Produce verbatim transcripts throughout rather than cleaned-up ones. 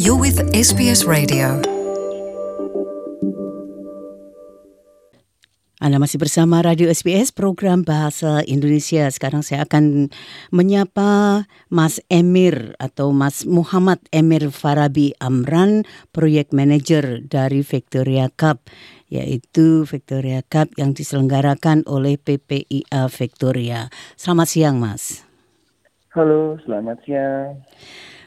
You're with S B S Radio. Anda masih bersama Radio S B S, program Bahasa Indonesia. Sekarang saya akan menyapa Mas Emir atau Mas Muhammad Emir Farabi Amran, Project Manager dari Victoria Cup, yaitu Victoria Cup yang diselenggarakan oleh P P I A Victoria. Selamat siang, Mas. Halo, selamat siang.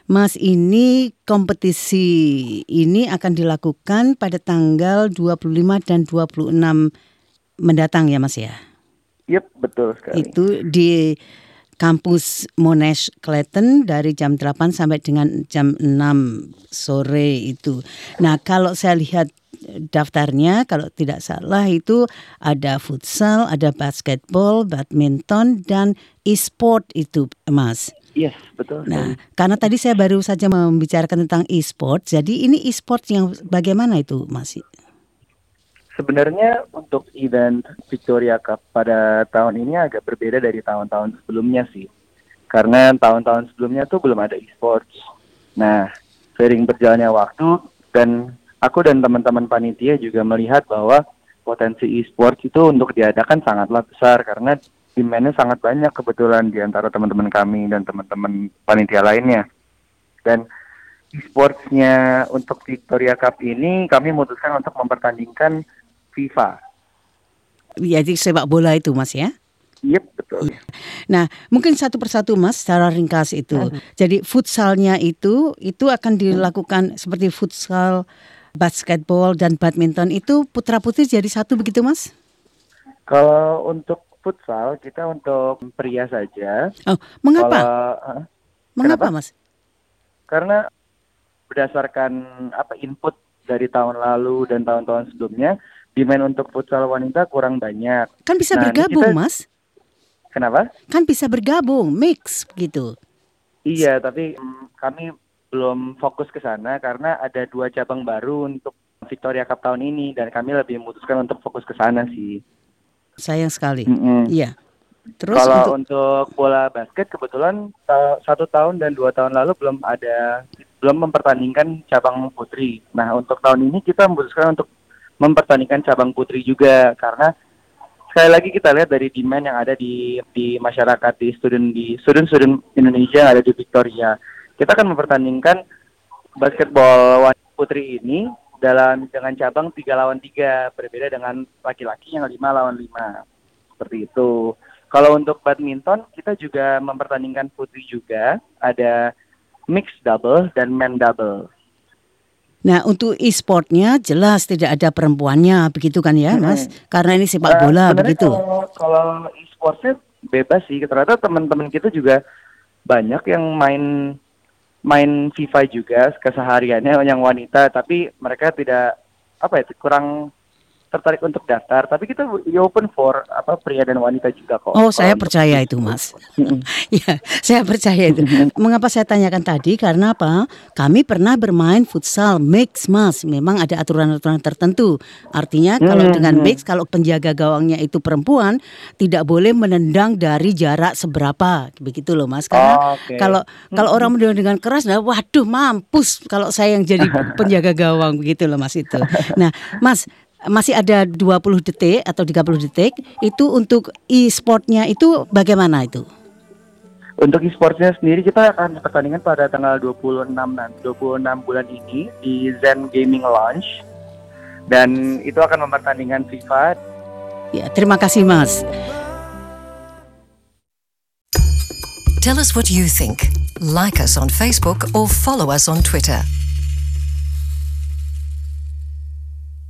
Mas, ini kompetisi ini akan dilakukan pada tanggal dua puluh lima dan dua puluh enam mendatang, ya Mas ya? Yep, betul sekali. Itu di kampus Monash Clayton dari jam delapan sampai dengan jam enam sore itu. Nah, kalau saya lihat daftarnya, kalau tidak salah itu ada futsal, ada basketball, badminton, dan e-sport itu, Mas. Yes, betul. Nah, karena tadi saya baru saja membicarakan tentang e-sport, jadi ini e-sport yang bagaimana itu, Mas? Sebenarnya untuk event Victoria Cup pada tahun ini agak berbeda dari tahun-tahun sebelumnya sih. Karena tahun-tahun sebelumnya tuh belum ada e-sports. Nah, sering berjalannya waktu dan aku dan teman-teman panitia juga melihat bahwa potensi e-sports itu untuk diadakan sangatlah besar karena demand-nya sangat banyak kebetulan di antara teman-teman kami dan teman-teman panitia lainnya. Dan e-sports-nya untuk Victoria Cup ini kami memutuskan untuk mempertandingkan FIFA. Jadi sepak bola itu, Mas ya? Yep, betul. Nah, mungkin satu persatu, Mas, secara ringkas itu. Uh-huh. Jadi futsalnya itu itu akan dilakukan seperti futsal, basketball dan badminton itu putra-putri jadi satu begitu, Mas? Kalau untuk futsal kita untuk pria saja. Oh, mengapa? Kalau, uh, mengapa, kenapa? Mas? Karena berdasarkan apa input dari tahun lalu dan tahun-tahun sebelumnya, demand untuk futsal wanita kurang banyak. Kan bisa nah, bergabung, kita, Mas. Kenapa? Kan bisa bergabung, mix gitu. Iya, tapi mm, kami belum fokus ke sana karena ada dua cabang baru untuk Victoria Cup tahun ini dan kami lebih memutuskan untuk fokus ke sana sih. Sayang sekali. Mm-hmm. Iya. Terus kalau untuk, untuk bola basket kebetulan ta- satu tahun dan dua tahun lalu belum ada belum mempertandingkan cabang putri. Nah, untuk tahun ini kita memutuskan untuk mempertandingkan cabang putri juga karena sekali lagi kita lihat dari demand yang ada di di masyarakat di student di student-student Indonesia yang ada di Victoria. Kita akan mempertandingkan basketball putri ini dalam dengan cabang tiga lawan tiga berbeda dengan laki-laki yang lima lawan lima. Seperti itu. Kalau untuk badminton kita juga mempertandingkan putri juga, ada mixed double dan men double. Nah, untuk e-sportnya jelas tidak ada perempuannya, begitu kan ya, Mas? Hmm. Karena ini sepak bola, uh, begitu. Kalau, kalau e-sportnya bebas sih, ternyata teman-teman kita juga banyak yang main main FIFA juga kesehariannya yang wanita, tapi mereka tidak apa ya, kurang tertarik untuk daftar. Tapi kita open for apa pria dan wanita juga kok. Oh, saya percaya itu, Mas. Ya, saya percaya itu. Mengapa saya tanyakan tadi? Karena apa? Kami pernah bermain futsal mix, Mas. Memang ada aturan-aturan tertentu. Artinya kalau hmm, dengan mix, kalau penjaga gawangnya itu perempuan, tidak boleh menendang dari jarak seberapa, begitu loh, Mas. Karena oh, okay. kalau kalau orang menendang dengan keras, nah, waduh mampus kalau saya yang jadi penjaga gawang, begitu loh, Mas itu. Nah, Mas, masih ada dua puluh detik atau tiga puluh detik itu untuk e-sportnya itu bagaimana itu? Untuk e-sportnya sendiri kita akan pertandingan pada tanggal dua puluh enam nanti, dua puluh enam bulan ini di Zen Gaming Lounge dan itu akan mempertandingkan FIFA. Ya, terima kasih, Mas. Tell us what you think. Like us on Facebook or follow us on Twitter.